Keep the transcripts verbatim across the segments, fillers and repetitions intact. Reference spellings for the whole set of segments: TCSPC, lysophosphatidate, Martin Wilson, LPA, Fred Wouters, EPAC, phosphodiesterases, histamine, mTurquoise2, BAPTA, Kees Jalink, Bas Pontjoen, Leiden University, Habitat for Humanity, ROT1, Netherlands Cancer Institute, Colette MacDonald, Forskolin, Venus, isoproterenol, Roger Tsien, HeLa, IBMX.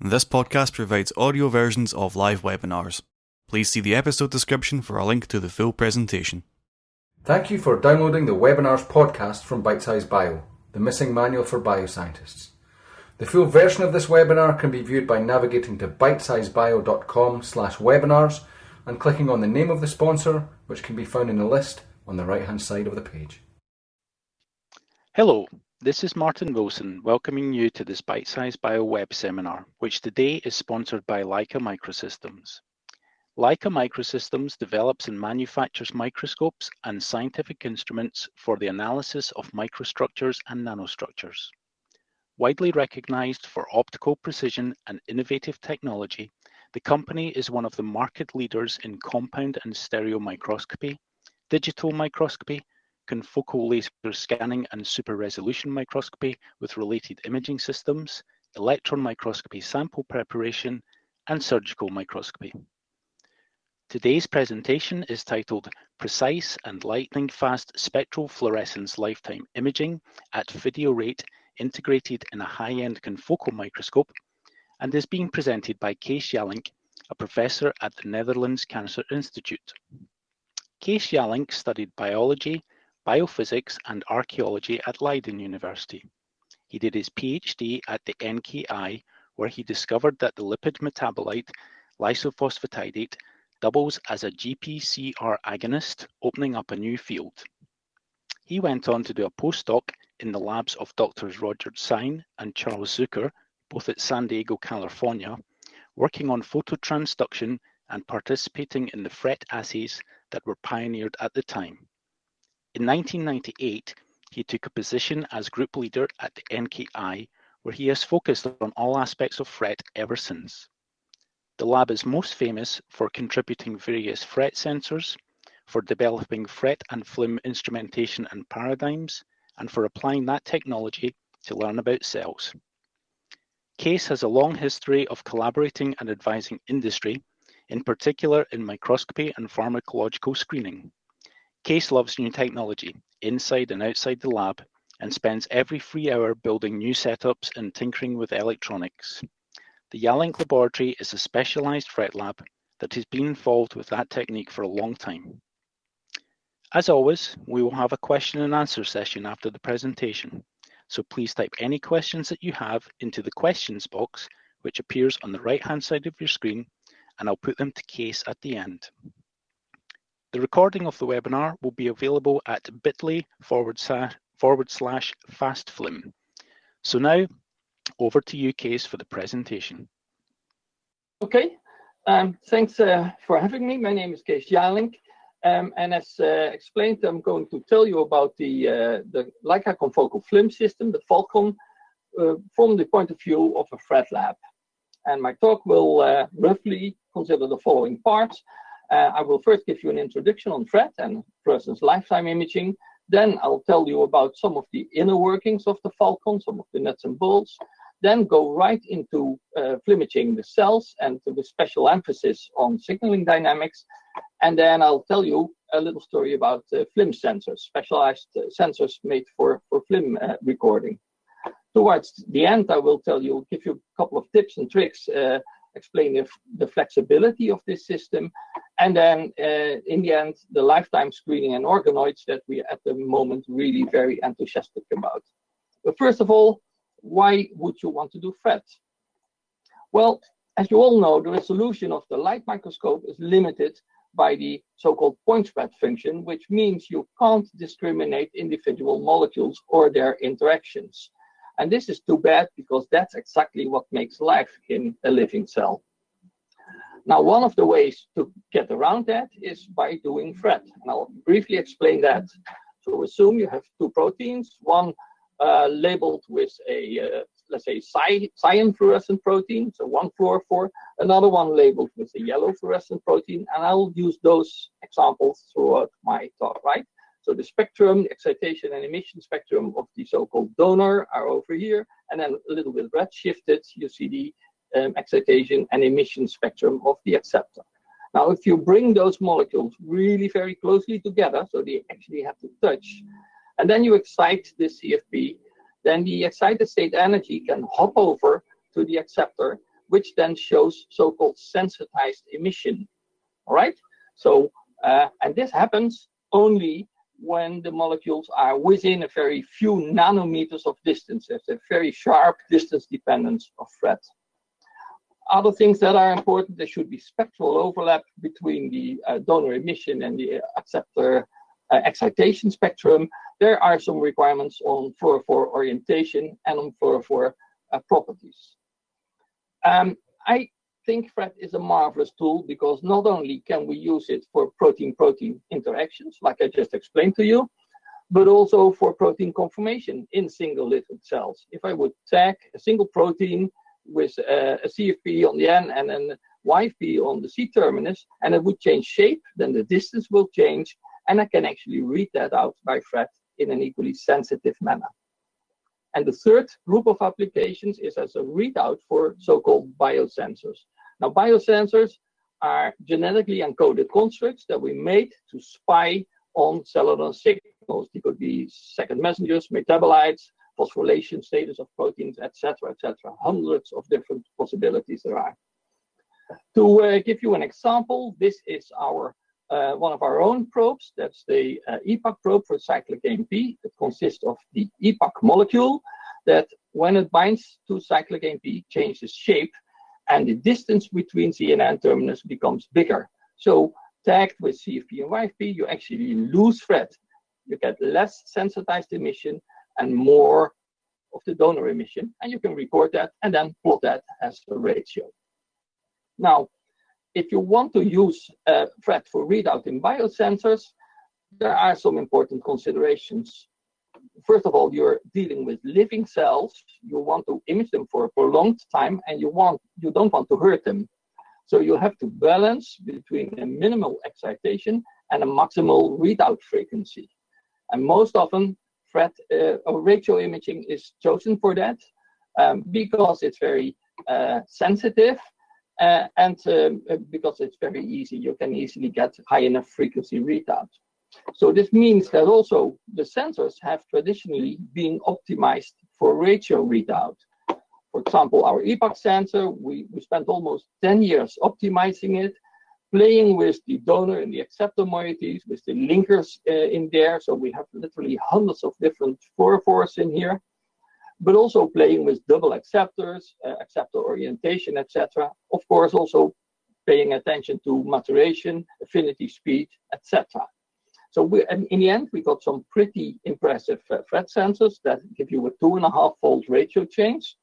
This podcast provides audio versions of live webinars. Please see the episode description for a link to the full presentation. Thank you for downloading the webinars podcast from Bitesize Bio, the missing manual for bioscientists. The full version of this webinar can be viewed by navigating to bitesizebio dot com slash webinars and clicking on the name of the sponsor, which can be found in the list on the right-hand side of the page. Hello. This is Martin Wilson welcoming you to this Bitesize Bio web seminar, which today is sponsored by Leica Microsystems. Leica Microsystems develops and manufactures microscopes and scientific instruments for the analysis of microstructures and nanostructures. Widely recognized for optical precision and innovative technology, the company is one of the market leaders in compound and stereo microscopy, digital microscopy, confocal laser scanning and super-resolution microscopy with related imaging systems, electron microscopy sample preparation, and surgical microscopy. Today's presentation is titled Precise and Lightning-Fast Spectral Fluorescence Lifetime Imaging at Video Rate Integrated in a High-End Confocal Microscope, and is being presented by Kees Jalink, a professor at the Netherlands Cancer Institute. Kees Jalink studied biology, biophysics and archaeology at Leiden University. He did his PhD at the N K I, where he discovered that the lipid metabolite lysophosphatidate doubles as a G P C R agonist, opening up a new field. He went on to do a postdoc in the labs of Doctors Roger Tsien and Charles Zuker, both at San Diego, California, working on phototransduction and participating in the FRET assays that were pioneered at the time. In nineteen ninety-eight, he took a position as group leader at the N K I, where he has focused on all aspects of FRET ever since. The lab is most famous for contributing various FRET sensors, for developing FRET and FLIM instrumentation and paradigms, and for applying that technology to learn about cells. Kees has a long history of collaborating and advising industry, in particular in microscopy and pharmacological screening. Kees loves new technology, inside and outside the lab, and spends every free hour building new setups and tinkering with electronics. The Jalink Laboratory is a specialized FRET lab that has been involved with that technique for a long time. As always, we will have a question and answer session after the presentation, so please type any questions that you have into the questions box, which appears on the right-hand side of your screen, and I'll put them to Kees at the end. The recording of the webinar will be available at bit.ly forward slash, forward slash fastflim. So now, over to you, Kees, for the presentation. Okay, um, thanks uh, for having me. My name is Kees Jalink, um, and as uh, explained, I'm going to tell you about the, uh, the Leica Confocal FLIM system, the FALCON, uh, from the point of view of a FRET lab. And my talk will uh, roughly consider the following parts. Uh, I will first give you an introduction on FRET and fluorescence lifetime imaging. Then I'll tell you about some of the inner workings of the FALCON, some of the nuts and bolts. Then go right into uh, imaging the cells and with special emphasis on signaling dynamics. And then I'll tell you a little story about uh, FLIM sensors, specialized uh, sensors made for, for FLIM uh, recording. Towards the end, I will tell you, give you a couple of tips and tricks uh, explain the, the flexibility of this system, and then uh, in the end, the lifetime screening and organoids that we are at the moment really very enthusiastic about. But first of all, why would you want to do FRET? Well, as you all know, the resolution of the light microscope is limited by the so-called point spread function, which means you can't discriminate individual molecules or their interactions. And this is too bad, because that's exactly what makes life in a living cell. Now, one of the ways to get around that is by doing FRET. And I'll briefly explain that. So assume you have two proteins, one uh, labeled with a, uh, let's say, cy- cyan fluorescent protein, so one fluorophore, another one labeled with a yellow fluorescent protein. And I'll use those examples throughout my talk, right? So the spectrum, excitation and emission spectrum of the so-called donor are over here, and then a little bit red shifted, you see the um, excitation and emission spectrum of the acceptor. Now, if you bring those molecules really very closely together, so they actually have to touch, and then you excite this C F P, then the excited state energy can hop over to the acceptor, which then shows so-called sensitized emission. All right. So, uh, and this happens only when the molecules are within a very few nanometers of distance. It's a very sharp distance dependence of FRET. Other things that are important, there should be spectral overlap between the uh, donor emission and the acceptor uh, excitation spectrum. There are some requirements on fluorophore orientation and on fluorophore uh, properties. Um, I think FRET is a marvelous tool because not only can we use it for protein-protein interactions, like I just explained to you, but also for protein conformation in single-lipid cells. If I would tag a single protein with a, a C F P on the end and then Y F P on the C-terminus, and it would change shape, then the distance will change, and I can actually read that out by FRET in an equally sensitive manner. And the third group of applications is as a readout for so-called biosensors. Now, biosensors are genetically encoded constructs that we made to spy on cellular signals. They could be second messengers, metabolites, phosphorylation status of proteins, et cetera, et cetera. Hundreds of different possibilities there are. To uh, give you an example, this is our uh, one of our own probes. That's the uh, EPAC probe for cyclic A M P. It consists of the EPAC molecule that, when it binds to cyclic A M P, changes shape, and the distance between C and N terminus becomes bigger. So tagged with C F P and Y F P, you actually lose FRET. You get less sensitized emission and more of the donor emission, and you can record that and then plot that as a ratio. Now, if you want to use uh, FRET for readout in biosensors, there are some important considerations. First of all, you're dealing with living cells. You want to image them for a prolonged time, and you want you don't want to hurt them. So you have to balance between a minimal excitation and a maximal readout frequency. And most often, FRET uh, or ratio imaging is chosen for that um, because it's very uh, sensitive uh, and um, because it's very easy. You can easily get high enough frequency readout. So this means that also the sensors have traditionally been optimized for ratio readout. For example, our EPAC sensor, we, we spent almost ten years optimizing it, playing with the donor and the acceptor moieties, with the linkers uh, in there. So we have literally hundreds of different fluorophores in here, but also playing with double acceptors, uh, acceptor orientation, et cetera. Of course, also paying attention to maturation, affinity speed, et cetera. So we, and in the end, we got some pretty impressive uh, FRET sensors that give you a two and a half fold ratio change.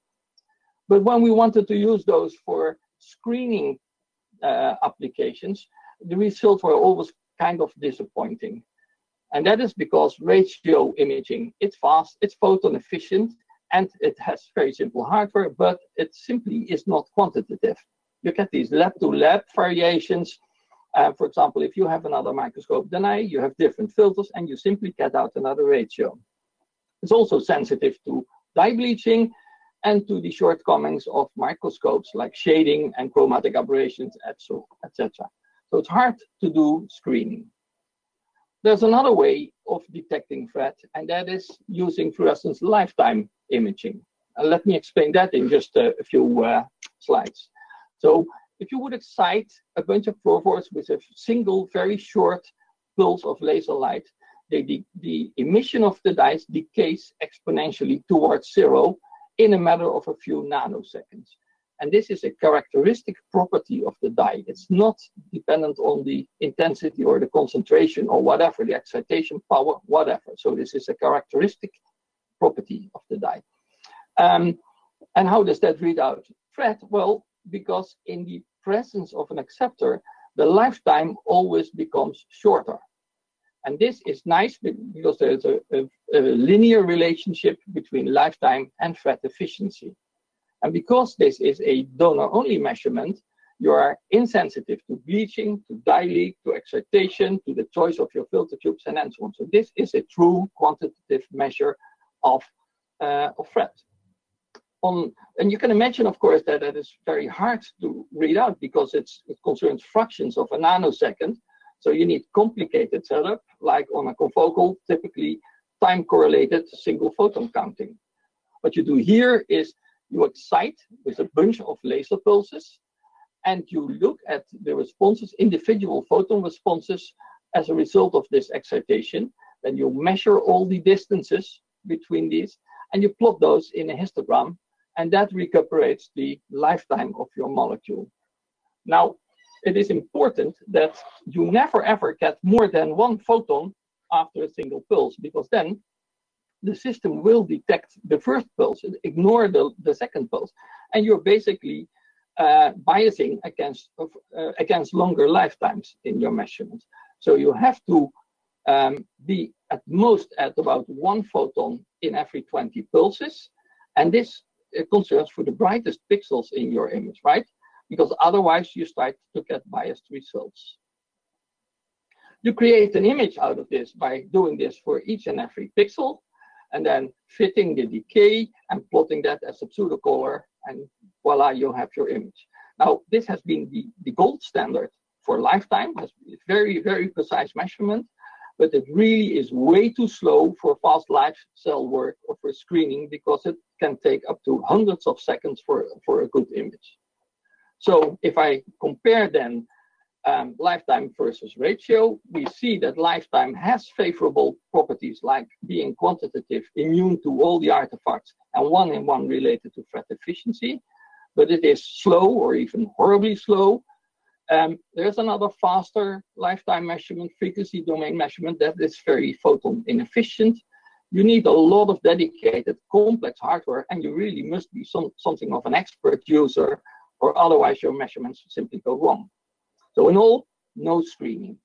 But when we wanted to use those for screening uh, applications, the results were always kind of disappointing. And that is because ratio imaging, it's fast, it's photon efficient, and it has very simple hardware, but it simply is not quantitative. You get these lab-to-lab variations. Uh, for example, if you have another microscope than I, you have different filters and you simply get out another ratio. It's also sensitive to dye bleaching and to the shortcomings of microscopes like shading and chromatic aberrations, et cetera. So it's hard to do screening. There's another way of detecting FRET, and that is using fluorescence lifetime imaging. And let me explain that in just a, a few uh, slides. So, if you would excite a bunch of fluorophores with a single, very short pulse of laser light, they, the, the emission of the dyes decays exponentially towards zero in a matter of a few nanoseconds. And this is a characteristic property of the dye. It's not dependent on the intensity or the concentration or whatever, the excitation power, whatever. So this is a characteristic property of the dye. Um, and how does that read out? FRET, well, because in the presence of an acceptor, the lifetime always becomes shorter. And this is nice because there is a, a, a linear relationship between lifetime and FRET efficiency. And because this is a donor-only measurement, you are insensitive to bleaching, to dye leak, to excitation, to the choice of your filter tubes, and so on. So this is a true quantitative measure of, uh, of FRET. On, and you can imagine, of course, that it is very hard to read out because it's, it concerns fractions of a nanosecond. So you need complicated setup, like on a confocal, typically time-correlated single photon counting. What you do here is you excite with a bunch of laser pulses, and you look at the responses, individual photon responses, as a result of this excitation. Then you measure all the distances between these, and you plot those in a histogram, and that recuperates the lifetime of your molecule. Now, it is important that you never ever get more than one photon after a single pulse, because then the system will detect the first pulse and ignore the, the second pulse, and you're basically uh, biasing against uh, against longer lifetimes in your measurements. So you have to um, be at most at about one photon in every twenty pulses, and this uh, concerns for the brightest pixels in your image, right? Because otherwise you start to get biased results. You create an image out of this by doing this for each and every pixel, and then fitting the decay and plotting that as a pseudocolor, and voila, you have your image. Now, this has been the, the gold standard for lifetime. It's very, very precise measurement, but it really is way too slow for fast live cell work or for screening, because it can take up to hundreds of seconds for, for a good image. So if I compare then um, lifetime versus ratio, we see that lifetime has favorable properties like being quantitative, immune to all the artifacts, and one-in-one related to F R E T efficiency, but it is slow or even horribly slow. Um, there's another faster lifetime measurement, frequency domain measurement, that is very photon inefficient. You need a lot of dedicated, complex hardware, and you really must be some, something of an expert user, or otherwise your measurements simply go wrong. So in all, no screening.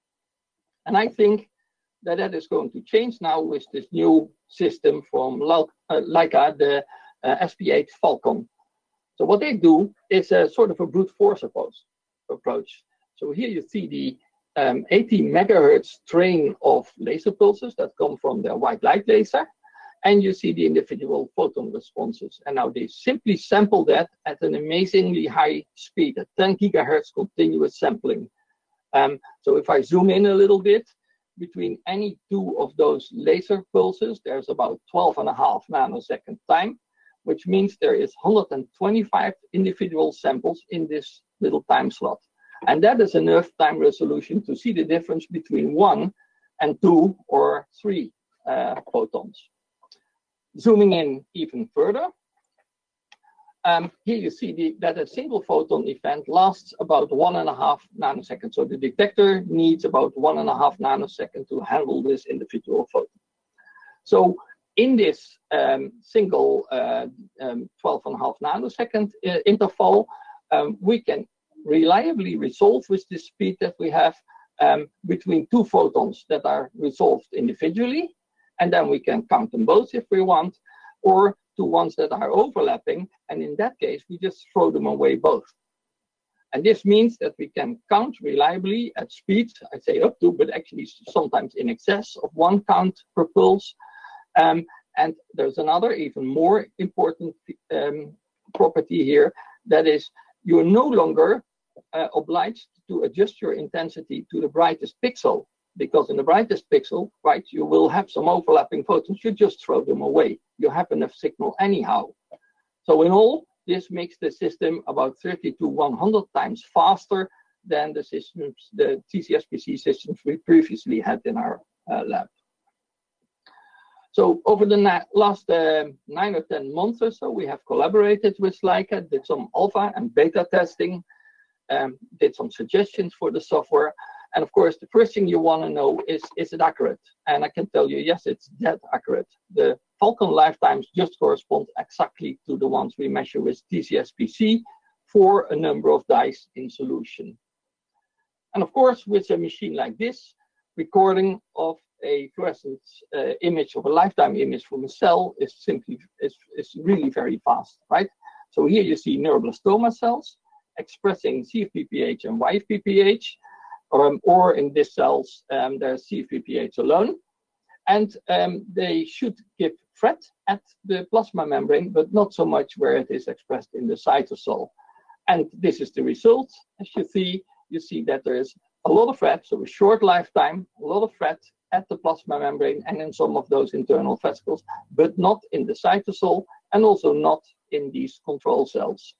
And I think that that is going to change now with this new system from Leica, the uh, S P eight FALCON. So what they do is a sort of a brute force approach. So here you see the um, eighty megahertz train of laser pulses that come from their white light laser, and you see the individual photon responses. And now they simply sample that at an amazingly high speed, at ten gigahertz continuous sampling. Um, so if I zoom in a little bit, between any two of those laser pulses, there's about twelve and a half nanosecond time, which means there is one hundred twenty-five individual samples in this little time slot. And that is enough time resolution to see the difference between one and two or three uh, photons. Zooming in even further, um, here you see the, that a single photon event lasts about one and a half nanoseconds. So the detector needs about one and a half nanoseconds to handle this individual photon. So in this um, single uh, um, twelve and a half nanosecond uh, interval, um, we can reliably resolve with the speed that we have um, between two photons that are resolved individually. And then we can count them both if we want, or to ones that are overlapping. And in that case, we just throw them away both. And this means that we can count reliably at speeds, I'd say up to, but actually sometimes in excess of one count per pulse. Um, and there's another, even more important um, property here, that is you're no longer uh, obliged to adjust your intensity to the brightest pixel. Because in the brightest pixel, right, you will have some overlapping photons. You just throw them away. You have enough signal anyhow. So in all, this makes the system about thirty to one hundred times faster than the systems, the T C S P C systems we previously had in our uh, lab. So over the na- last uh, nine or ten months or so, we have collaborated with Leica, did some alpha and beta testing, um, did some suggestions for the software. And of course, the first thing you want to know is, is it accurate? And I can tell you, yes, it's that accurate. The Falcon lifetimes just correspond exactly to the ones we measure with T C S P C for a number of dyes in solution. And of course, with a machine like this, recording of a fluorescent uh, image of a lifetime image from a cell is simply, is, is really very fast, right? So here you see neuroblastoma cells expressing C F P P H and Y F P P H. Um, or in these cells, um, there's C F P P H alone. And um, they should give F R E T at the plasma membrane, but not so much where it is expressed in the cytosol. And this is the result. As you see, you see that there is a lot of F R E T, so a short lifetime, a lot of F R E T at the plasma membrane and in some of those internal vesicles, but not in the cytosol, and also not in these control cells.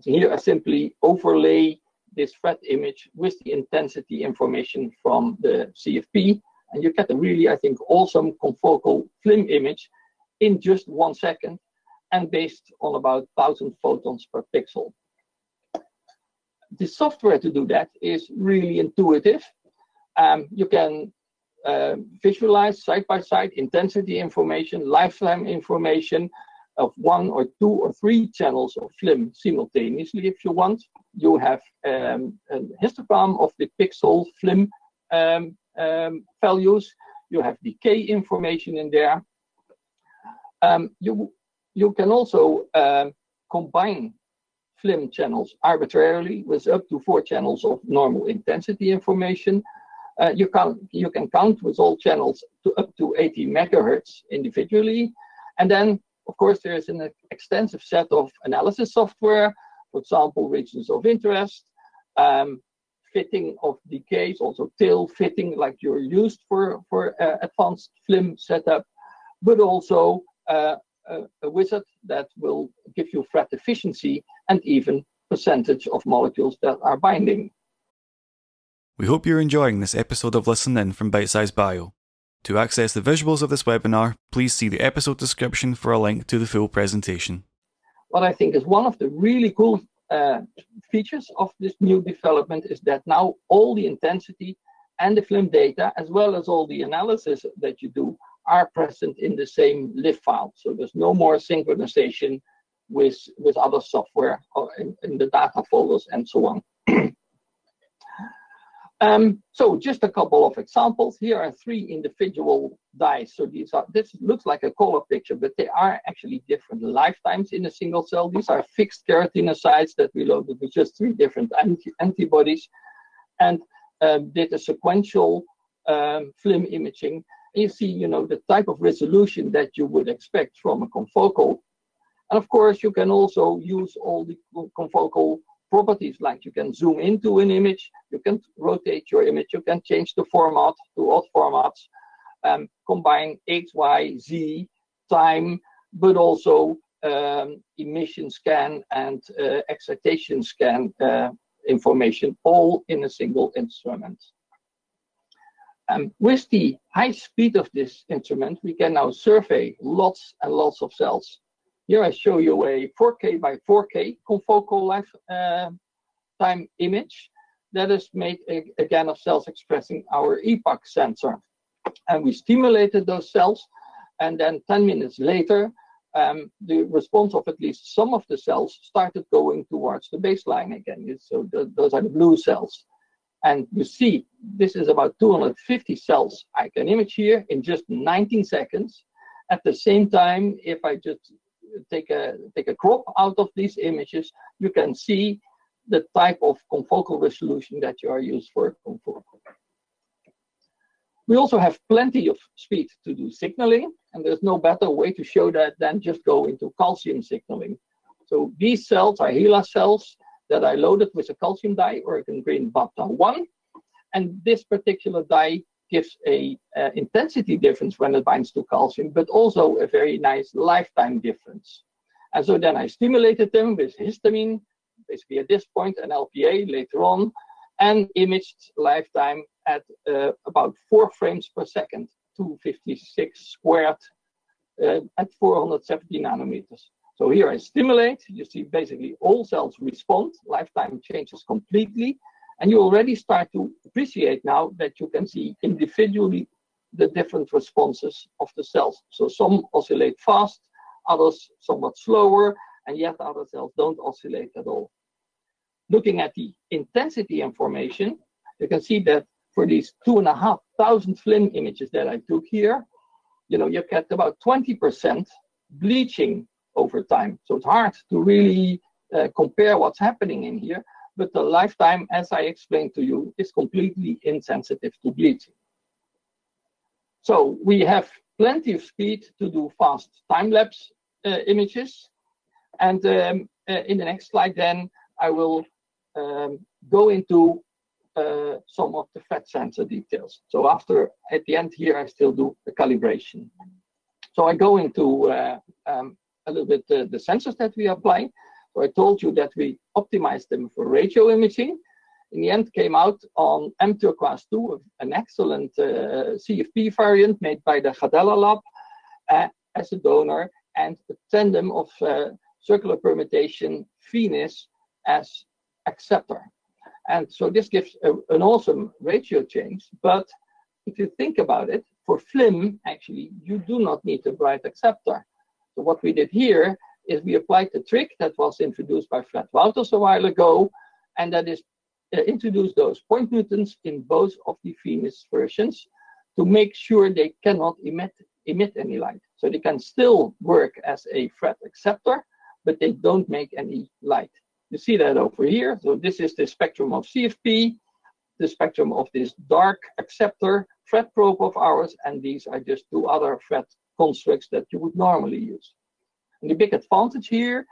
So here I simply overlay this F R E T image with the intensity information from the C F P, and you get a really, I think, awesome confocal FLIM image in just one second and based on about one thousand photons per pixel. The software to do that is really intuitive. Um, you can uh, visualize side-by-side intensity information, lifetime information of one or two or three channels of FLIM simultaneously if you want. You have um, a histogram of the pixel FLIM um, um, values. You have decay information in there. Um, you, you can also uh, combine FLIM channels arbitrarily with up to four channels of normal intensity information. Uh, you, can, you can count with all channels to up to eighty megahertz individually. And then, of course, there is an extensive set of analysis software, for example, regions of interest, um, fitting of decays, also tail fitting like you're used for, for uh, advanced FLIM setup, but also uh, a, a wizard that will give you F R E T efficiency and even percentage of molecules that are binding. We hope you're enjoying this episode of Listen In from Bitesize Bio. To access the visuals of this webinar, please see the episode description for a link to the full presentation. What I think is one of the really cool uh, features of this new development is that now all the intensity and the FLIM data, as well as all the analysis that you do, are present in the same L I F file. So there's no more synchronization with, with other software or in, in the data folders and so on. Um, so just a couple of examples. Here are three individual dyes. So these are, this looks like a color picture, but they are actually different lifetimes in a single cell. These are fixed keratinocytes that we loaded with just three different anti- antibodies and uh, did a sequential um, FLIM imaging. You see, you know, the type of resolution that you would expect from a confocal. And of course, you can also use all the confocal properties, like you can zoom into an image, you can rotate your image, you can change the format to all formats, um, combine X, Y, Z, time, but also um, emission scan and uh, excitation scan uh, information, all in a single instrument. Um, with the high speed of this instrument, we can now survey lots and lots of cells. Here I show you a four K by four K confocal lifetime uh, image that is made again of cells expressing our E PAC sensor. And we stimulated those cells, and then ten minutes later, um, the response of at least some of the cells started going towards the baseline again. So th- those are the blue cells. And you see, this is about two hundred fifty cells I can image here in just nineteen seconds. At the same time, if I just Take a take a crop out of these images, you can see the type of confocal resolution that you are used for confocal. We also have plenty of speed to do signaling, and there's no better way to show that than just go into calcium signaling. So these cells are HeLa cells that are loaded with a calcium dye or a green BAPTA one, and this particular dye gives a uh, intensity difference when it binds to calcium, but also a very nice lifetime difference. And so then I stimulated them with histamine, basically at this point, and L P A later on, and imaged lifetime at uh, about four frames per second, two fifty-six squared uh, at four hundred seventy nanometers. So here I stimulate, you see basically all cells respond, lifetime changes completely. And you already start to appreciate now that you can see individually the different responses of the cells. So some oscillate fast, others somewhat slower, and yet other cells don't oscillate at all. Looking at the intensity information, you can see that for these two and a half thousand FLIM images that I took here, you know, you get about twenty percent bleaching over time. So it's hard to really uh, compare what's happening in here. But the lifetime, as I explained to you, is completely insensitive to bleaching. So we have plenty of speed to do fast time-lapse uh, images. And um, uh, in the next slide, then, I will um, go into uh, some of the F R E T sensor details. So after, at the end here, I still do the calibration. So I go into uh, um, a little bit uh, the sensors that we apply. So I told you that we optimized them for radio imaging. In the end, came out on m Turquoise two, an excellent uh, C F P variant made by the Gadella lab uh, as a donor, and a tandem of uh, circular permutation Venus as acceptor. And so this gives a, an awesome ratio change. But if you think about it, for FLIM, actually, you do not need a bright acceptor. So what we did here is we applied the trick that was introduced by Fred Wouters a while ago, and that is uh, introduce those point mutants in both of the Venus versions to make sure they cannot emit, emit any light. So they can still work as a FRET acceptor, but they don't make any light. You see that over here. So this is the spectrum of C F P, the spectrum of this dark acceptor FRET probe of ours, and these are just two other FRET constructs that you would normally use. And the big advantage here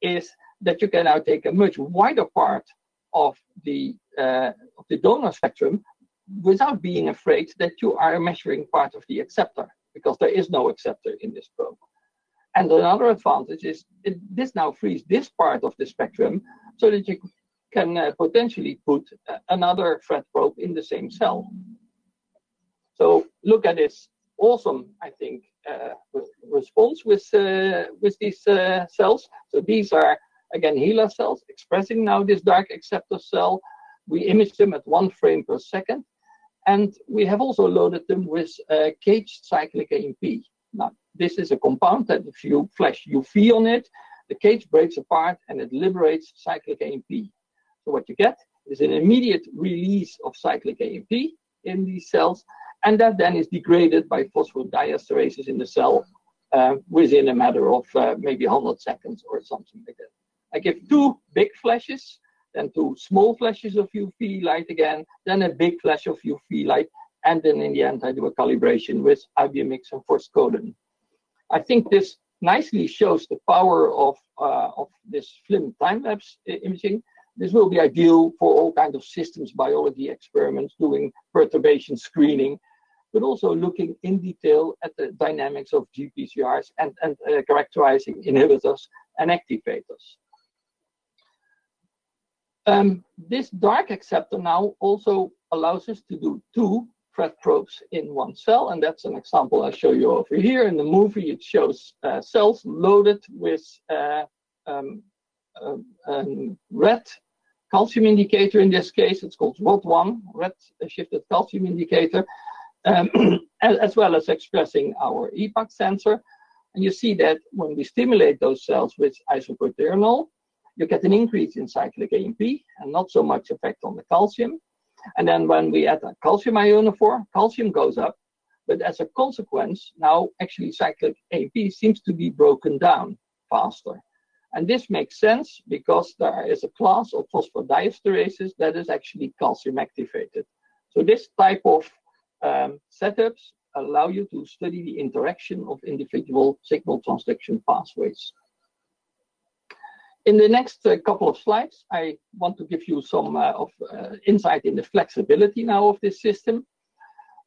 is that you can now take a much wider part of the uh, of the donor spectrum without being afraid that you are measuring part of the acceptor, because there is no acceptor in this probe. And another advantage is it, this now frees this part of the spectrum so that you can uh, potentially put uh, another FRET probe in the same cell. So look at this awesome, I think, uh, re- response with uh, with these uh, cells. So these are, again, HeLa cells expressing now this dark acceptor cell. We image them at one frame per second. And we have also loaded them with uh, caged cyclic A M P. Now, this is a compound that if you flash U V on it, the cage breaks apart and it liberates cyclic A M P. So what you get is an immediate release of cyclic A M P in these cells, and that then is degraded by phosphodiesterases in the cell uh, within a matter of uh, maybe one hundred seconds or something like that. I give two big flashes, then two small flashes of U V light again, then a big flash of U V light, and then in the end I do a calibration with I B M X and Forskolin. I think this nicely shows the power of, uh, of this FLIM time-lapse uh, imaging. This will be ideal for all kinds of systems biology experiments, doing perturbation screening, but also looking in detail at the dynamics of G P C Rs and, and uh, characterizing inhibitors and activators. Um, this dark acceptor now also allows us to do two FRET probes in one cell, and that's an example I show you over here. In the movie, it shows uh, cells loaded with uh, um, um, um, red calcium indicator. In this case, it's called R O T one, red shifted calcium indicator, um, as well as expressing our E PAC sensor. And you see that when we stimulate those cells with isoproterenol, you get an increase in cyclic A M P and not so much effect on the calcium. And then when we add a calcium ionophore, calcium goes up. But as a consequence, now actually cyclic A M P seems to be broken down faster. And this makes sense because there is a class of phosphodiesterases that is actually calcium activated. So this type of um, setups allow you to study the interaction of individual signal transduction pathways. In the next uh, couple of slides, I want to give you some uh, of, uh, insight in the flexibility now of this system.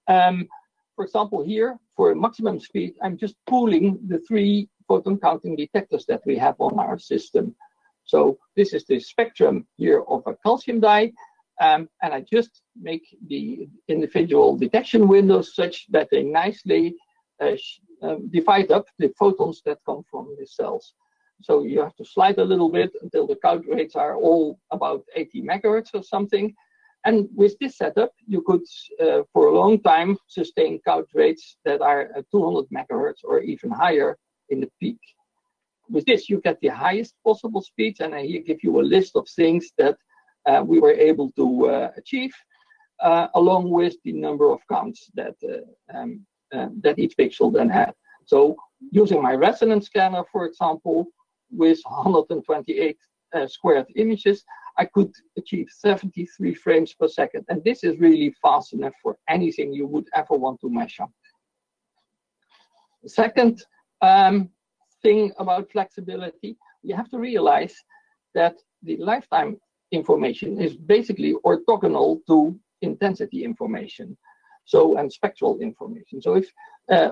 Um, for example, here, for maximum speed, I'm just pooling the three photon counting detectors that we have on our system. So this is the spectrum here of a calcium dye, um, and I just make the individual detection windows such that they nicely uh, sh- uh, divide up the photons that come from the cells. So you have to slide a little bit until the count rates are all about eighty megahertz or something. And with this setup, you could, uh, for a long time, sustain count rates that are at two hundred megahertz or even higher in the peak. With this, you get the highest possible speeds. And I here give you a list of things that uh, we were able to uh, achieve, uh, along with the number of counts that, uh, um, uh, that each pixel then had. So using my resonance scanner, for example, with one hundred twenty-eight uh, squared images, I could achieve seventy-three frames per second. And this is really fast enough for anything you would ever want to measure. The second um, thing about flexibility, you have to realize that the lifetime information is basically orthogonal to intensity information. So, and spectral information. So if uh,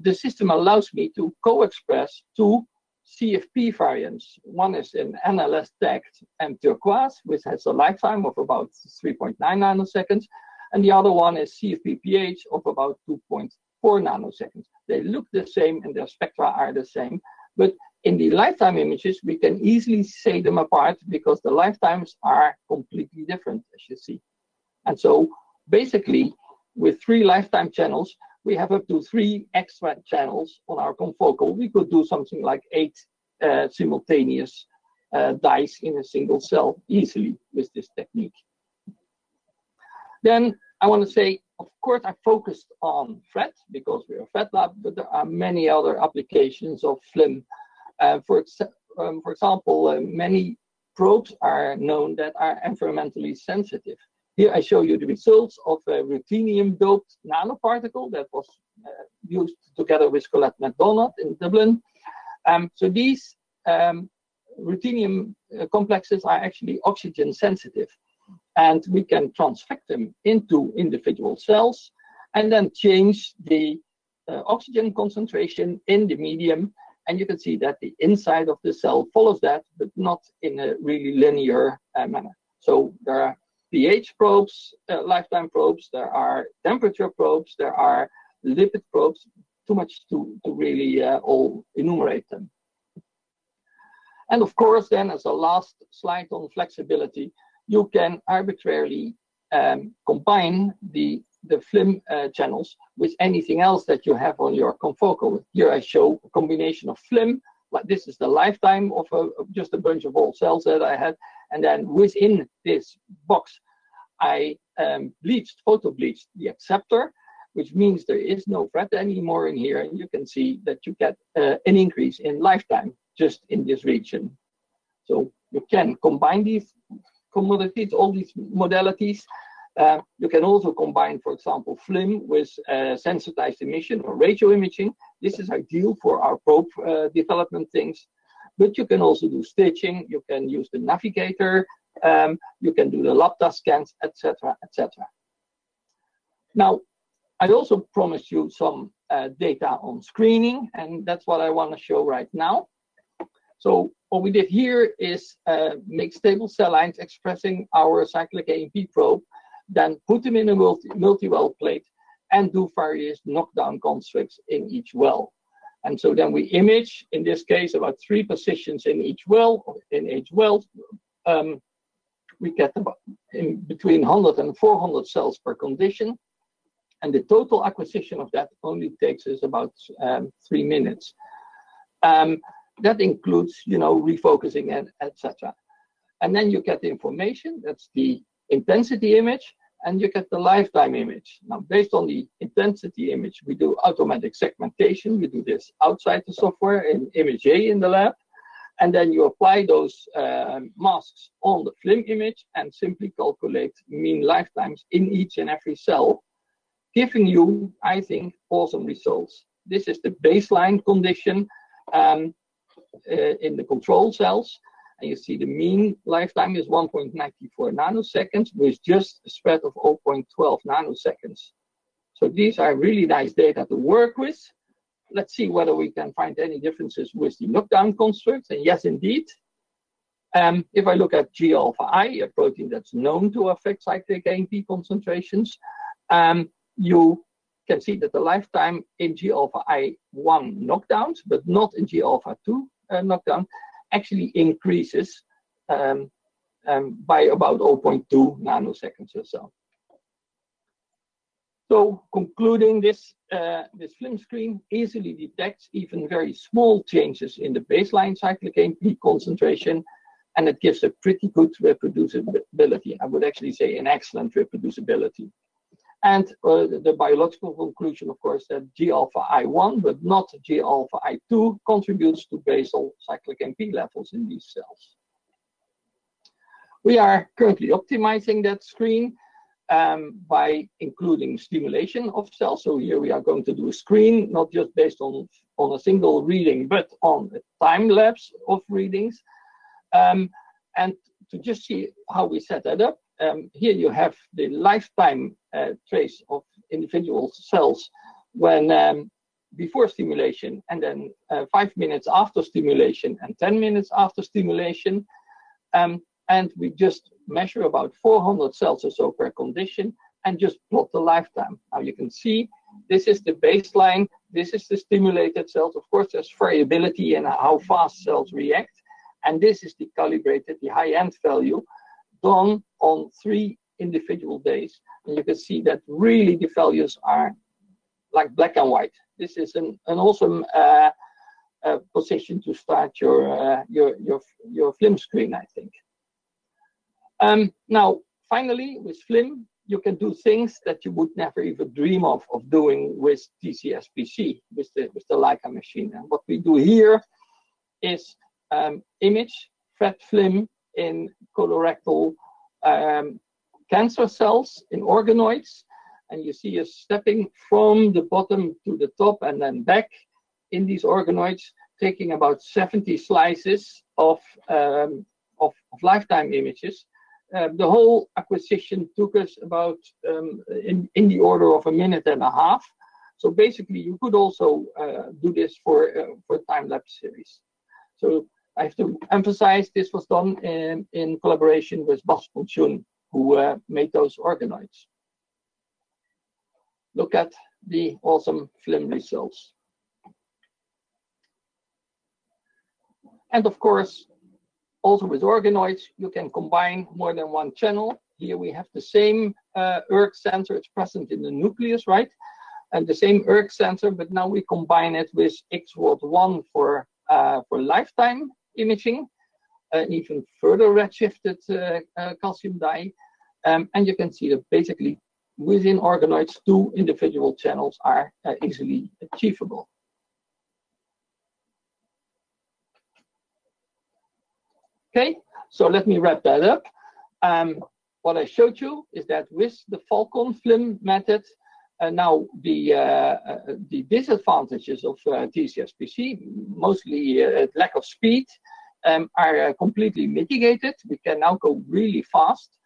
the system allows me to co-express two C F P variants. One is in N L S tagged mTurquoise, which has a lifetime of about three point nine nanoseconds, and the other one is C F P P H of about two point four nanoseconds. They look the same and their spectra are the same, but in the lifetime images we can easily say them apart because the lifetimes are completely different, as you see. And so basically with three lifetime channels we have up to three extra channels on our confocal. We could do something like eight uh, simultaneous uh, dyes in a single cell easily with this technique. Then I want to say, of course, I focused on FRET because we're a FRET lab, but there are many other applications of FLIM. Uh, for, ex um, for example, uh, many probes are known that are environmentally sensitive. Here I show you the results of a ruthenium-doped nanoparticle that was uh, used together with Colette MacDonald in Dublin. Um, so these um, ruthenium complexes are actually oxygen sensitive, and we can transfect them into individual cells and then change the uh, oxygen concentration in the medium, and you can see that the inside of the cell follows that, but not in a really linear uh, manner. So there are pH probes, uh, lifetime probes, there are temperature probes, there are lipid probes, too much to, to really uh, all enumerate them. And of course, then as a last slide on flexibility, you can arbitrarily um, combine the, the FLIM uh, channels with anything else that you have on your confocal. Here I show a combination of FLIM, like this is the lifetime of, a, of just a bunch of old cells that I had. And then within this box, I um, bleached, photo bleached the acceptor, which means there is no FRET anymore in here. And you can see that you get uh, an increase in lifetime just in this region. So you can combine these commodities, all these modalities. Uh, you can also combine, for example, FLIM with uh, sensitized emission or radio imaging. This is ideal for our probe uh, development things. But you can also do stitching, you can use the navigator, um, you can do the LAPTA scans, et cetera, et cetera. Now, I also promised you some uh, data on screening, and that's what I want to show right now. So what we did here is uh, make stable cell lines expressing our cyclic A M P probe, then put them in a multi-well plate and do various knockdown constructs in each well. And so then we image, in this case, about three positions in each well. In each well, um, we get about in between one hundred and four hundred cells per condition. And the total acquisition of that only takes us about um, three minutes. Um, that includes, you know, refocusing and et cetera. And then you get the information. That's the intensity image. And you get the lifetime image. Now, based on the intensity image, we do automatic segmentation. We do this outside the software in Image A in the lab. And then you apply those uh, masks on the FLIM image and simply calculate mean lifetimes in each and every cell, giving you, I think, awesome results. This is the baseline condition um, uh, in the control cells. And you see the mean lifetime is one point nine four nanoseconds with just a spread of zero point one two nanoseconds. So these are really nice data to work with. Let's see whether we can find any differences with the knockdown constructs. And yes, indeed. Um, if I look at G alpha I, a protein that's known to affect cyclic A M P concentrations, um, you can see that the lifetime in G alpha I one knockdowns, but not in G alpha two uh, knockdown, actually increases um, um, by about zero point two nanoseconds or so. So concluding this, uh, this FLIM screen easily detects even very small changes in the baseline cyclic A M P concentration, and it gives a pretty good reproducibility. I would actually say an excellent reproducibility. And uh, the biological conclusion, of course, that G alpha I one, but not G alpha I two, contributes to basal cyclic A M P levels in these cells. We are currently optimizing that screen um, by including stimulation of cells. So here we are going to do a screen, not just based on, on a single reading, but on a time lapse of readings. Um, and to just see how we set that up, Um, here you have the lifetime uh, trace of individual cells when um, before stimulation, and then uh, five minutes after stimulation, and ten minutes after stimulation. Um, and we just measure about four hundred cells or so per condition and just plot the lifetime. Now you can see this is the baseline, this is the stimulated cells. Of course, there's variability in how fast cells react. And this is the calibrated, the high-end value, done on three individual days. And you can see that really the values are like black and white. This is an, an awesome uh, uh, position to start your, uh, your, your, your FLIM screen, I think. Um, now, finally, with FLIM, you can do things that you would never even dream of, of doing with T C S P C, with the, with the Leica machine. And what we do here is um, image FRET FLIM in colorectal um, cancer cells, in organoids. And you see us stepping from the bottom to the top and then back in these organoids, taking about seventy slices of, um, of, of lifetime images. Uh, the whole acquisition took us about um, in, in the order of a minute and a half. So basically, you could also uh, do this for uh, for time-lapse series. So I have to emphasize this was done in, in collaboration with Bas Pontjoen, who uh, made those organoids. Look at the awesome FLIM results. And of course, also with organoids, you can combine more than one channel. Here we have the same uh, E R K sensor. It's present in the nucleus, right? And the same E R K sensor, but now we combine it with X R O T one for, uh, for lifetime imaging, an even further redshifted uh, uh, calcium dye. Um, and you can see that basically within organoids, two individual channels are uh, easily achievable. Okay, so let me wrap that up. Um, what I showed you is that with the Falcon FLIM method, uh, now the uh, uh, the disadvantages of uh, T C S P C, mostly uh, lack of speed, um, are uh, completely mitigated. We can now go really fast.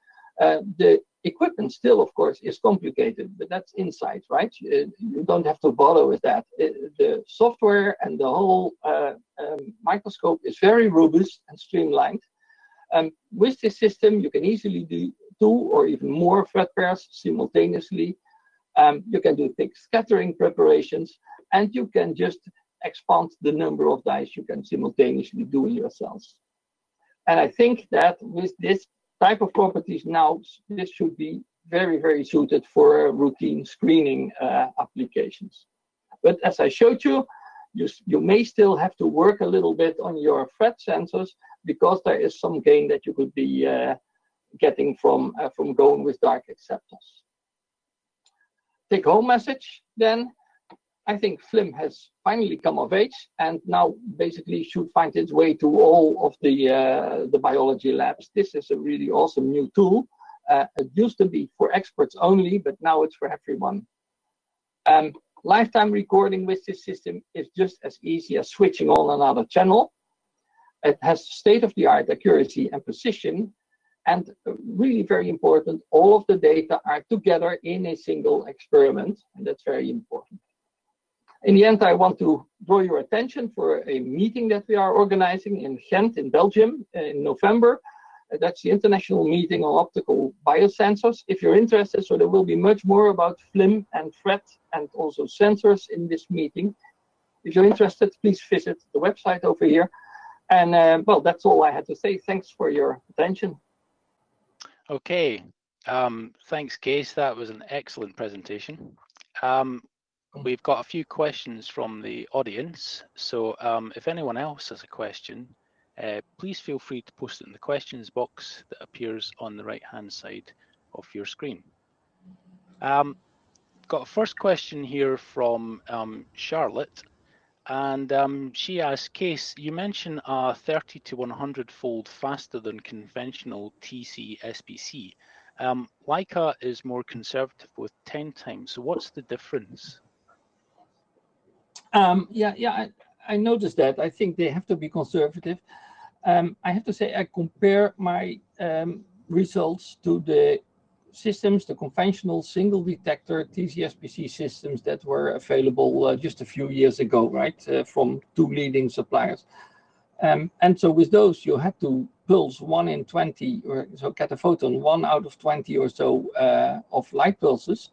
Uh, the equipment still, of course, is complicated, but that's inside, right? You don't have to bother with that. The software and the whole uh, um, microscope is very robust and streamlined. Um, with this system, you can easily do two or even more FRET pairs simultaneously. Um, you can do thick scattering preparations, and you can just expand the number of dyes you can simultaneously do in your cells. And I think that with this type of properties now, this should be very, very suited for routine screening uh, applications. But as I showed you, you, you may still have to work a little bit on your FRET sensors because there is some gain that you could be uh, getting from, uh, from going with dark acceptors. Take home message then, I think FLIM has finally come of age and now basically should find its way to all of the uh, the biology labs. This is a really awesome new tool. Uh, it used to be for experts only, but now it's for everyone. Um, lifetime recording with this system is just as easy as switching on another channel. It has state-of-the-art accuracy and precision. And really very important, all of the data are together in a single experiment, and that's very important. In the end, I want to draw your attention for a meeting that we are organizing in Ghent, in Belgium, in November. That's the International Meeting on Optical Biosensors, if you're interested. So there will be much more about FLIM and FRET and also sensors in this meeting. If you're interested, please visit the website over here. And, uh, well, that's all I had to say. Thanks for your attention. Okay. Um, thanks, Kees. That was an excellent presentation. Um, We've got a few questions from the audience, so um, if anyone else has a question, uh, please feel free to post it in the questions box that appears on the right-hand side of your screen. Um, got a first question here from um, Charlotte, and um, she asks, Kees, you mentioned a thirty to one hundred fold faster than conventional T C S P C. Um, Leica is more conservative with ten times, so what's the difference? Um, yeah, yeah, I, I noticed that. I think they have to be conservative. Um, I have to say I compare my um, results to the systems, the conventional single detector T C S P C systems that were available uh, just a few years ago, right, uh, from two leading suppliers. Um, and so with those, you had to pulse one in twenty, or so get a photon, one out of twenty or so uh, of light pulses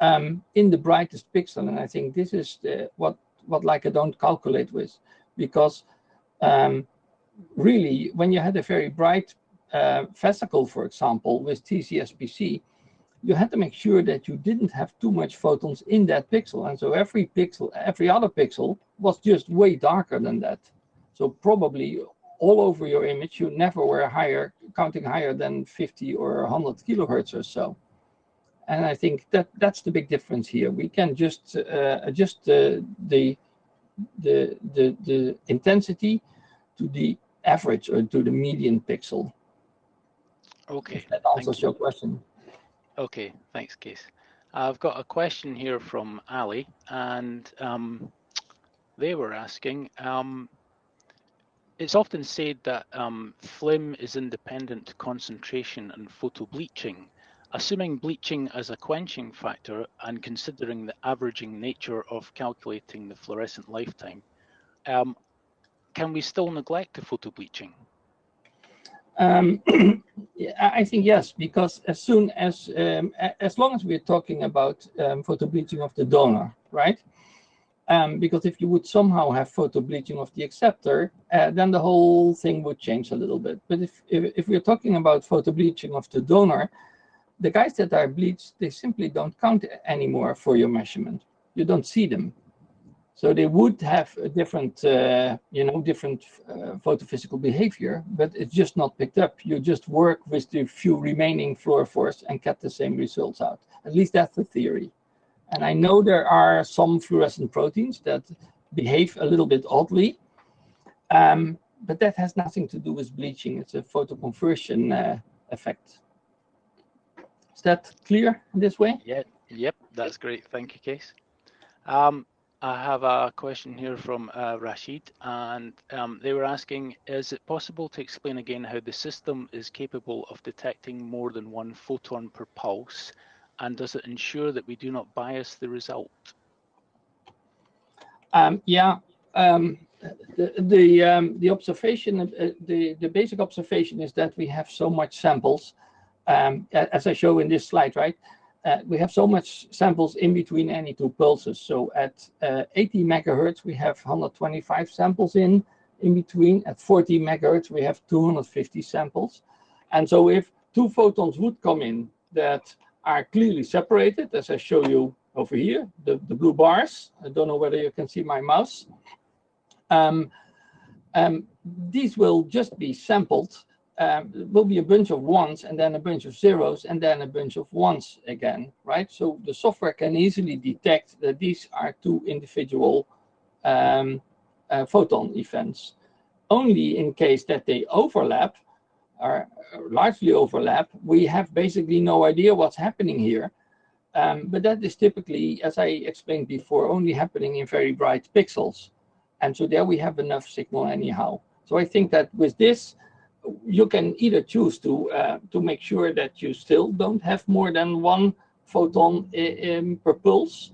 um, in the brightest pixel. And I think this is the, what, what Leica don't calculate with, because um, really, when you had a very bright Uh, vesicle, for example, with T C S P C, you had to make sure that you didn't have too much photons in that pixel, and so every pixel, every other pixel was just way darker than that. So probably all over your image, you never were higher, counting higher than fifty or one hundred kilohertz or so. And I think that that's the big difference here. We can just uh, adjust the the, the the the intensity to the average or to the median pixel. Okay. That answers your question. Okay, thanks, Kees. I've got a question here from Ali, and um, they were asking, um, it's often said that um, FLIM is independent to concentration and photobleaching. Assuming bleaching as a quenching factor and considering the averaging nature of calculating the fluorescent lifetime, um, can we still neglect the photobleaching? Um, I think yes, because as soon as, um, as long as we're talking about um, photobleaching of the donor, right? Um, because if you would somehow have photobleaching of the acceptor, uh, then the whole thing would change a little bit. But if, if, if we're talking about photobleaching of the donor, the guys that are bleached, they simply don't count anymore for your measurement. You don't see them. So they would have a different, uh, you know, different uh, photophysical behavior, but it's just not picked up. You just work with the few remaining fluorophores and get the same results out. At least that's the theory. And I know there are some fluorescent proteins that behave a little bit oddly, um, but that has nothing to do with bleaching. It's a photoconversion uh, effect. Is that clear this way? Yeah. Yep, that's great. Thank you, Kees. Um, I have a question here from uh, Rashid, and um, they were asking, is it possible to explain again how the system is capable of detecting more than one photon per pulse, and does it ensure that we do not bias the result? Um, yeah, um, the the, um, the observation, uh, the, the basic observation is that we have so much samples, um, as I show in this slide, right? Uh, we have so much samples in between any two pulses. So at uh, eighty megahertz, we have one hundred twenty-five samples in, in between. At forty megahertz, we have two hundred fifty samples. And so if two photons would come in that are clearly separated, as I show you over here, the, the blue bars, I don't know whether you can see my mouse, um, um, these will just be sampled. Um, it will be a bunch of ones and then a bunch of zeros and then a bunch of ones again, right? So the software can easily detect that these are two individual um, uh, photon events. Only in case that they overlap, or largely overlap, we have basically no idea what's happening here. Um, but that is typically, as I explained before, only happening in very bright pixels. And so there we have enough signal anyhow. So I think that with this, you can either choose to uh, to make sure that you still don't have more than one photon um, per pulse,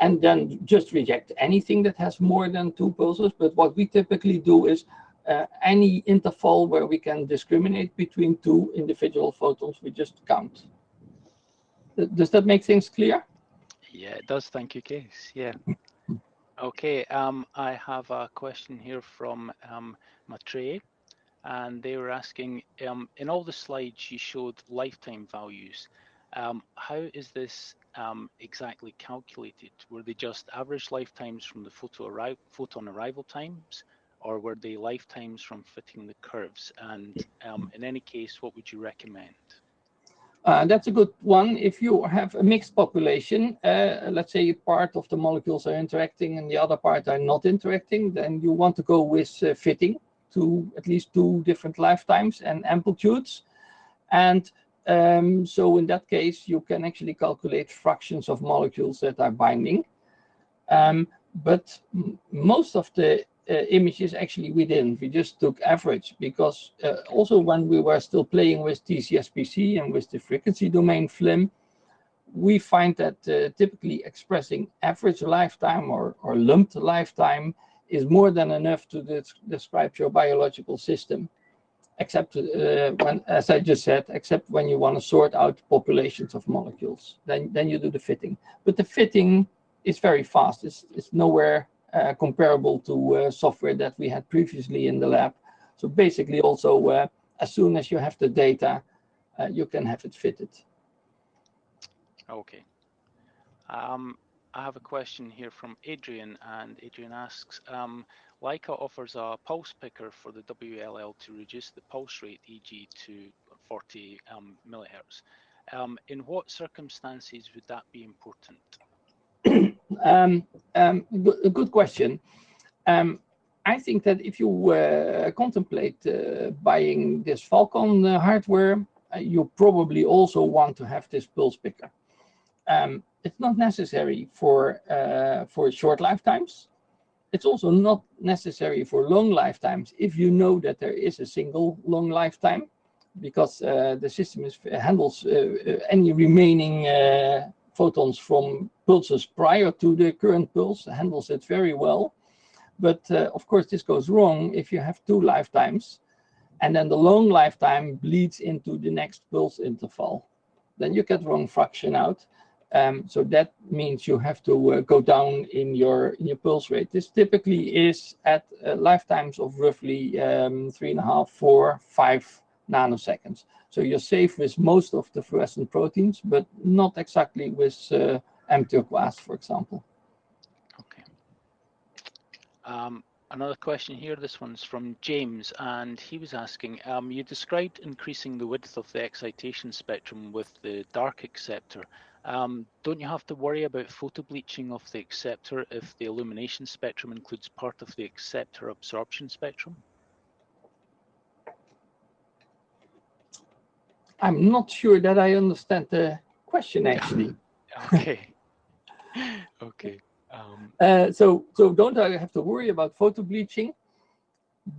and then just reject anything that has more than two pulses. But what we typically do is uh, any interval where we can discriminate between two individual photons, we just count. Does that make things clear? Yeah, it does. Thank you, Kees. Yeah. Okay. Um, I have a question here from um, Matre. And they were asking, um, in all the slides you showed lifetime values, um, how is this um, exactly calculated? Were they just average lifetimes from the photo arri photon arrival times, or were they lifetimes from fitting the curves? And um, in any case, what would you recommend? Uh, that's a good one. If you have a mixed population, uh, let's say part of the molecules are interacting and the other part are not interacting, then you want to go with uh, fitting to at least two different lifetimes and amplitudes. And um, so in that case, you can actually calculate fractions of molecules that are binding. Um, but most of the uh, images actually we didn't. We just took average, because uh, also when we were still playing with T C S P C and with the frequency domain FLIM, we find that uh, typically expressing average lifetime or, or lumped lifetime is more than enough to de describe your biological system, except uh, when, as I just said, except when you want to sort out populations of molecules, then then you do the fitting. But the fitting is very fast. It's, it's nowhere uh, comparable to uh, software that we had previously in the lab. So basically also, uh, as soon as you have the data, uh, you can have it fitted. Okay. Um, I have a question here from Adrian, and Adrian asks, um, Leica offers a pulse picker for the W L L to reduce the pulse rate, for example to forty um, millihertz. Um, in what circumstances would that be important? um, um, a good question. Um, I think that if you uh, contemplate uh, buying this Falcon uh, hardware, uh, you probably also want to have this pulse picker. Um, it's not necessary for, uh, for short lifetimes. It's also not necessary for long lifetimes if you know that there is a single long lifetime, because uh, the system is, handles uh, any remaining uh, photons from pulses prior to the current pulse, handles it very well. But uh, of course this goes wrong if you have two lifetimes and then the long lifetime bleeds into the next pulse interval. Then you get wrong fraction out. Um, so that means you have to uh, go down in your in your pulse rate. This typically is at uh, lifetimes of roughly um, three and a half, four, five nanoseconds. So you're safe with most of the fluorescent proteins, but not exactly with uh, mTurquoise, for example. Okay. Um, another question here. This one's from James, and he was asking: um, you described increasing the width of the excitation spectrum with the dark acceptor. Um, don't you have to worry about photobleaching of the acceptor if the illumination spectrum includes part of the acceptor absorption spectrum? I'm not sure that I understand the question, actually. Okay. Okay. Um, uh, so, so don't I have to worry about photobleaching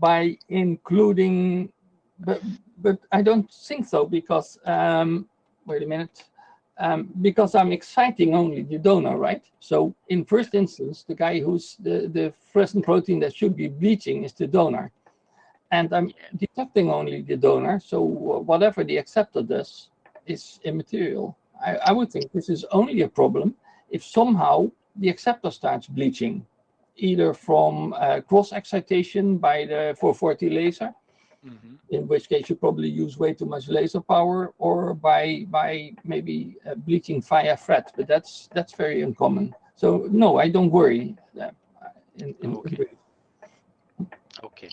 by including? But, but I don't think so, because um, wait a minute. Um, because I'm exciting only the donor, right? So in first instance, the guy who's the, the fluorescent protein that should be bleaching is the donor. And I'm detecting only the donor, so whatever the acceptor does is immaterial. I, I would think this is only a problem if somehow the acceptor starts bleaching, either from uh, cross-excitation by the four forty laser, Mm-hmm. in which case you probably use way too much laser power, or by by maybe uh, bleaching via FRET, but that's that's very uncommon. So no, I don't worry. Uh, in, in okay. Okay.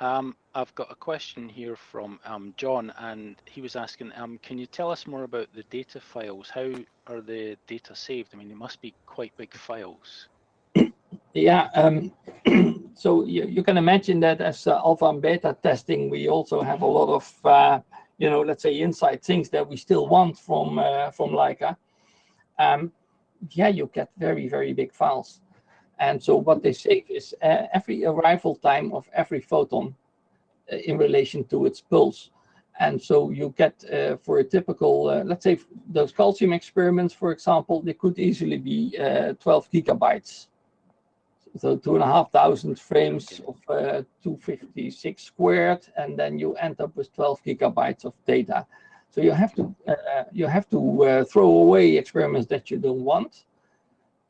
Um, I've got a question here from um, John, and he was asking, um, can you tell us more about the data files? How are the data saved? I mean, it must be quite big files. Yeah, um, so you, you can imagine that as uh, alpha and beta testing, we also have a lot of, uh, you know, let's say inside things that we still want from uh, from Leica. Um, yeah, you get very, very big files. And so what they save is uh, every arrival time of every photon uh, in relation to its pulse. And so you get uh, for a typical, uh, let's say those calcium experiments, for example, they could easily be uh, twelve gigabytes. So two and a half thousand frames of uh, two fifty-six squared, and then you end up with twelve gigabytes of data. So you have to uh, you have to uh, throw away experiments that you don't want.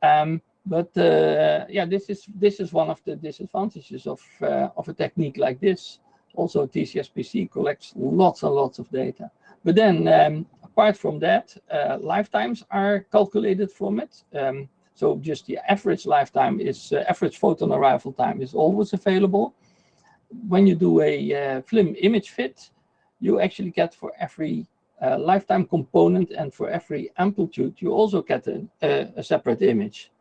Um, but uh, yeah, this is this is one of the disadvantages of uh, of a technique like this. Also, T C S P C collects lots and lots of data. But then, um, apart from that, uh, lifetimes are calculated from it. Um, So just the average lifetime is uh, average photon arrival time is always available. When you do a uh, FLIM image fit, you actually get for every uh, lifetime component and for every amplitude, you also get a, a, a separate image.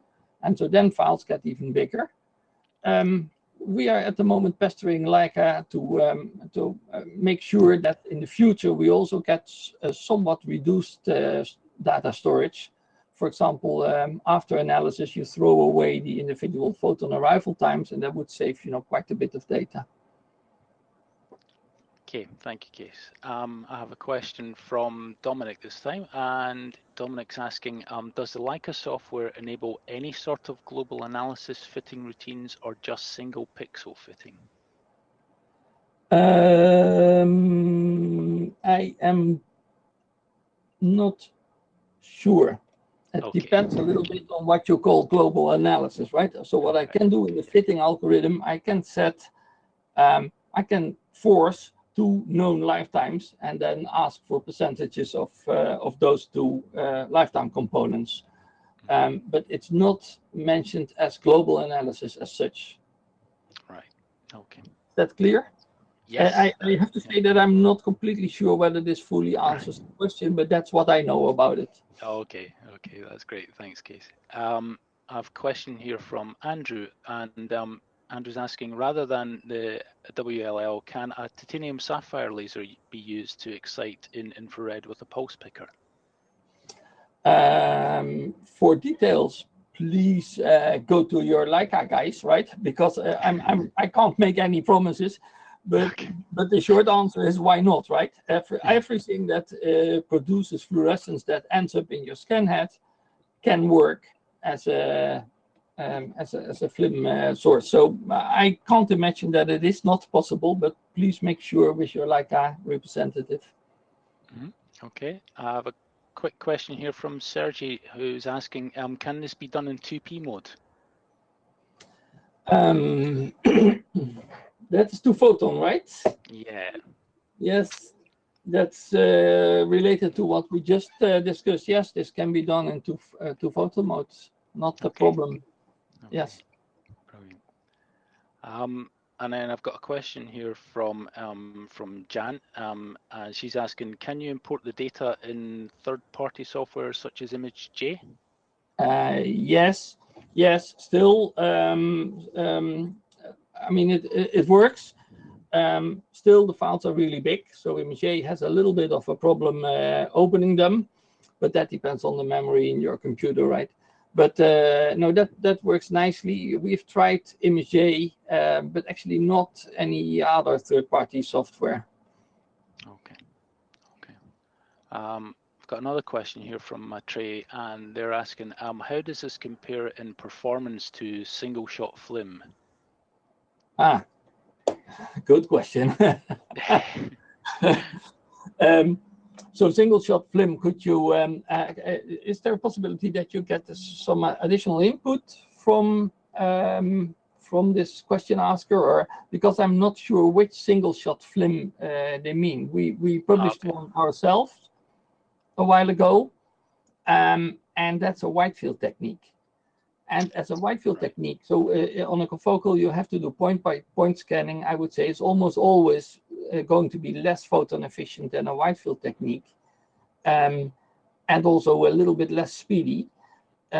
And so then files get even bigger. Um, we are at the moment pestering Leica to, um, to uh, make sure that in the future, we also get a somewhat reduced uh, data storage for example, um, after analysis, you throw away the individual photon arrival times, and that would save, you know, quite a bit of data. Okay, thank you, Kees. Um, I have a question from Dominic this time, and Dominic's asking, um, does the Leica software enable any sort of global analysis fitting routines or just single pixel fitting? Um, I am not sure. It okay. depends a little bit on what you call global analysis, right? So what I can do in the fitting algorithm, I can set, um, I can force two known lifetimes and then ask for percentages of uh, of those two uh, lifetime components, um, but it's not mentioned as global analysis as such. Right. Okay. Is that clear? Yes. I, I have to say that I'm not completely sure whether this fully answers the question, but that's what I know about it. Okay. Okay, that's great. Thanks, Kees. Um, I have a question here from Andrew, and um, Andrew's asking, rather than the W L L, can a titanium sapphire laser be used to excite in infrared with a pulse picker? Um, for details, please uh, go to your Leica guys, right? Because uh, I'm, I'm, I can't make any promises, but, okay. but the short answer is why not, right? Every, everything that uh, produces fluorescence that ends up in your scan head can work as a Um, as, a, as a FLIM uh, source. So I can't imagine that it is not possible, but please make sure with your Leica representative. Mm-hmm. Okay, I have a quick question here from Sergi, who's asking, um, can this be done in two P mode? Um, that's two photon, right? Yeah. Yes, that's uh, related to what we just uh, discussed. Yes, this can be done in two, uh, two photon modes, not the okay. problem. Okay. Yes. Brilliant. Um, and then I've got a question here from um, from Jan. Um, uh, she's asking, can you import the data in third-party software such as Image J? Uh, yes. Yes. Still, um, um, I mean, it, it, it works. Um, still, the files are really big, so Image J has a little bit of a problem uh, opening them, but that depends on the memory in your computer, right? But uh, no, that, that works nicely. We've tried ImageJ, uh, but actually not any other third-party software. Okay. Okay. Um, I've got another question here from Matre, and they're asking, um, how does this compare in performance to single-shot FLIM? Ah, good question. um, So single-shot FLIM, could you? Um, uh, is there a possibility that you get some additional input from um, from this question asker, or because I'm not sure which single-shot FLIM uh, they mean? We we published okay. one ourselves a while ago, um, and that's a wide field technique. And as a wide field right. technique, so uh, on a confocal you have to do point by point scanning. I would say it's almost always going to be less photon efficient than a wide field technique, um, and also a little bit less speedy.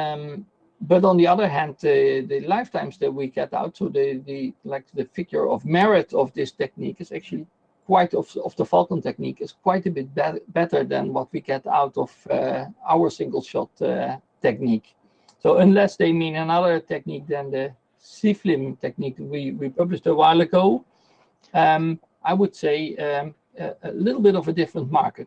Um, but on the other hand, uh, the lifetimes that we get out, so the, the like the figure of merit of this technique is actually quite of, of the Falcon technique is quite a bit be better than what we get out of uh, our single shot uh, technique. So unless they mean another technique than the C FLIM technique we, we published a while ago, um, I would say um, a, a little bit of a different market.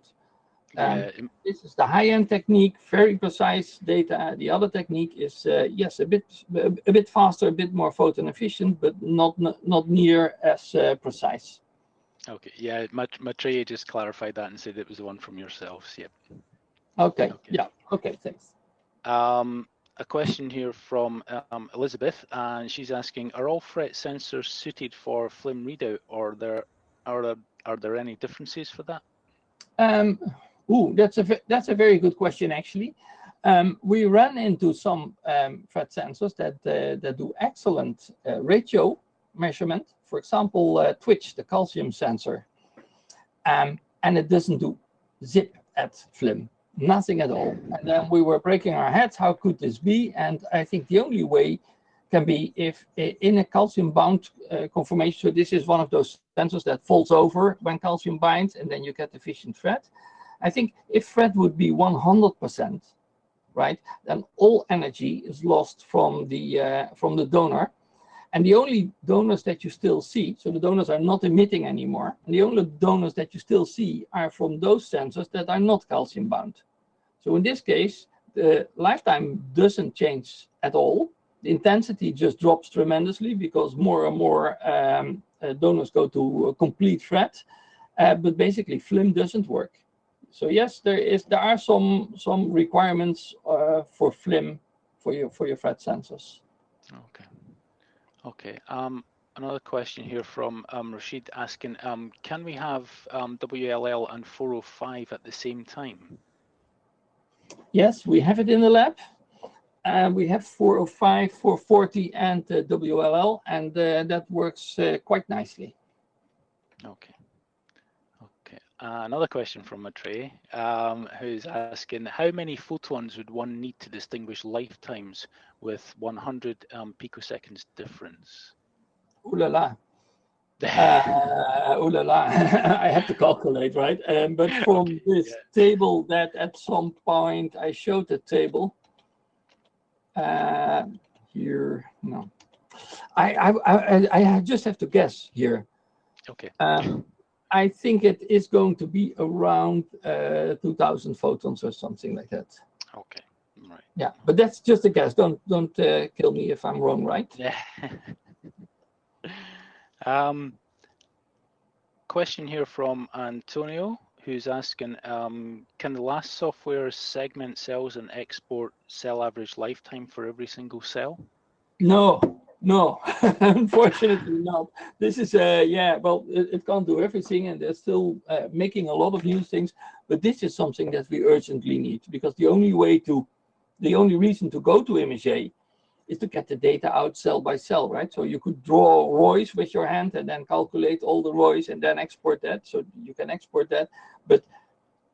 Um, yeah. This is the high-end technique, very precise data. The other technique is, uh, yes, a bit a bit faster, a bit more photon efficient, but not not, not near as uh, precise. Okay, yeah, Matteo just clarified that and said it was the one from yourselves, yep. Okay, okay. yeah, okay, thanks. Um, A question here from um, Elizabeth, and she's asking, are all FRET sensors suited for FLIM readout, or there are there are there any differences for that? Um, ooh, that's a that's a very good question actually. Um, we ran into some um, FRET sensors that uh, that do excellent uh, ratio measurement. For example, uh, Twitch, the calcium sensor, um, and it doesn't do zip at FLIM. Nothing at all. And then we were breaking our heads, how could this be? And I think the only way can be if in a calcium bound uh, conformation, so this is one of those sensors that falls over when calcium binds and then you get efficient FRET. I think if FRET would be one hundred percent right, then all energy is lost from the uh, from the donor. And the only donors that you still see, so the donors are not emitting anymore, and the only donors that you still see are from those sensors that are not calcium bound. So in this case, the lifetime doesn't change at all. The intensity just drops tremendously because more and more um, uh, donors go to uh, complete F R E T, uh, but basically FLIM doesn't work. So yes, there is there are some some requirements uh, for FLIM for your for your F R E T sensors. Okay. Okay. Um, another question here from um, Rashid asking, um, can we have um, W L L and four oh five at the same time? Yes, we have it in the lab. Uh, we have four oh five, four forty, and uh, W L L, and uh, that works uh, quite nicely. Okay. Okay. Uh, another question from Matre, um, who's asking, how many photons would one need to distinguish lifetimes with one hundred um, picoseconds difference? Ooh la la. uh, oh la la. I had to calculate, right? Um, but from okay, this yeah. table that at some point I showed the table uh, here. No, I I, I I just have to guess here. Okay. Um, I think it is going to be around uh, two thousand photons or something like that. Okay. Right. Yeah, but that's just a guess. Don't don't uh, kill me if I'm wrong, right? Yeah. Um, question here from Antonio, who's asking, um, can the LAST software segment cells and export cell average lifetime for every single cell? No, no, unfortunately not. This is, uh, yeah, well, it, it can't do everything, and they're still uh, making a lot of new things, but this is something that we urgently need, because the only way to, the only reason to go to Image A is to get the data out cell by cell, right? So you could draw R O Is with your hand and then calculate all the R O Is and then export that. So you can export that. But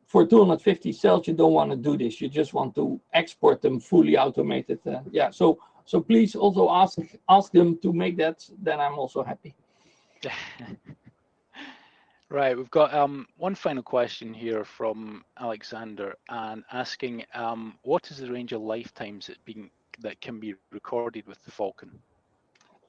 for two hundred fifty cells, you don't want to do this. You just want to export them fully automated. Uh, yeah. So so please also ask ask them to make that. Then I'm also happy. Right. We've got um, one final question here from Alexander, and asking, um, what is the range of lifetimes that being that can be recorded with the Falcon?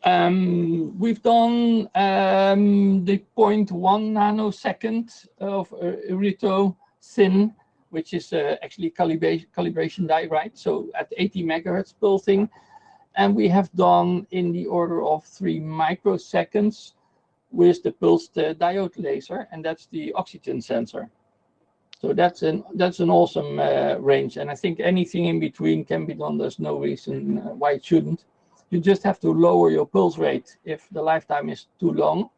Um, we've done um, the zero point one nanosecond of Irito Sin, which is uh, actually calibration, calibration die, right? So at eighty megahertz pulsing. And we have done in the order of three microseconds with the pulsed uh, diode laser, and that's the oxygen sensor. So that's an that's an awesome uh, range, and I think anything in between can be done. There's no reason uh, why it shouldn't. You just have to lower your pulse rate if the lifetime is too long.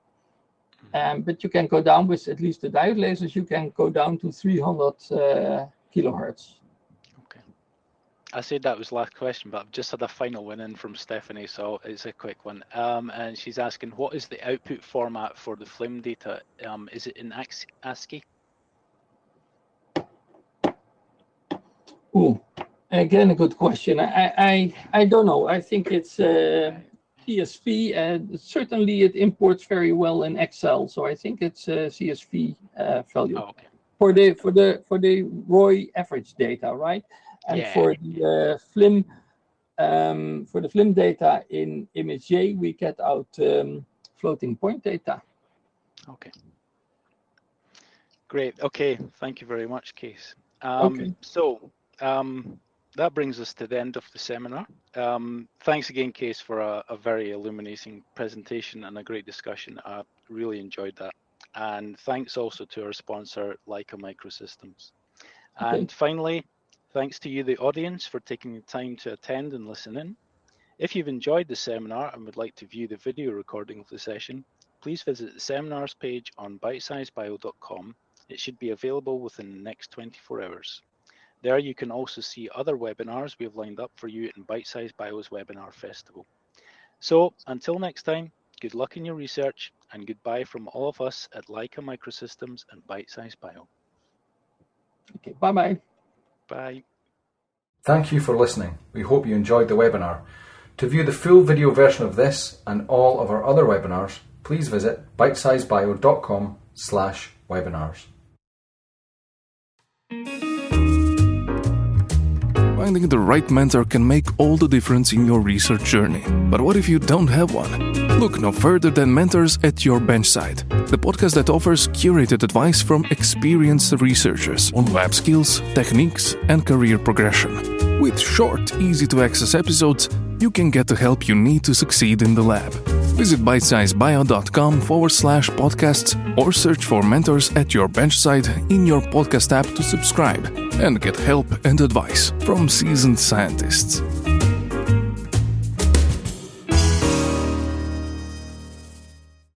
Um, but you can go down with at least the diode lasers. You can go down to three hundred uh, kilohertz. Okay. I said that was the last question, but I've just had a final one in from Stephanie, so it's a quick one. Um, and she's asking, what is the output format for the FLIM data? Um, is it in ASCII? Oh, again, a good question. I, I I don't know. I think it's uh, C S V, and certainly it imports very well in Excel. So I think it's uh, C S V uh, value oh, okay. for the for the for the R O I average data, right? And yeah. for the uh, FLIM um, for the FLIM data in Image A, we get out um, floating point data. Okay. Great. Okay. Thank you very much, Kees. Um, okay. So. Um, that brings us to the end of the seminar. Um, thanks again, Kees, for a, a very illuminating presentation and a great discussion. I really enjoyed that. And thanks also to our sponsor, Leica Microsystems. Okay. And finally, thanks to you, the audience, for taking the time to attend and listen in. If you've enjoyed the seminar and would like to view the video recording of the session, please visit the seminars page on bitesize bio dot com. It should be available within the next twenty-four hours. There you can also see other webinars we've lined up for you in Bitesize Bio's Webinar Festival. So until next time, good luck in your research, and goodbye from all of us at Leica Microsystems and Bitesize Bio. Okay, bye-bye. Bye. Thank you for listening. We hope you enjoyed the webinar. To view the full video version of this and all of our other webinars, please visit bitesizebio dot com slash webinars. Finding the right mentor can make all the difference in your research journey. But what if you don't have one? Look no further than Mentors at Your Benchside, the podcast that offers curated advice from experienced researchers on lab skills, techniques, and career progression. With short, easy-to-access episodes, you can get the help you need to succeed in the lab. Visit bitesizebio.com forward slash podcasts or search for Mentors at Your Benchside in your podcast app to subscribe and get help and advice from seasoned scientists.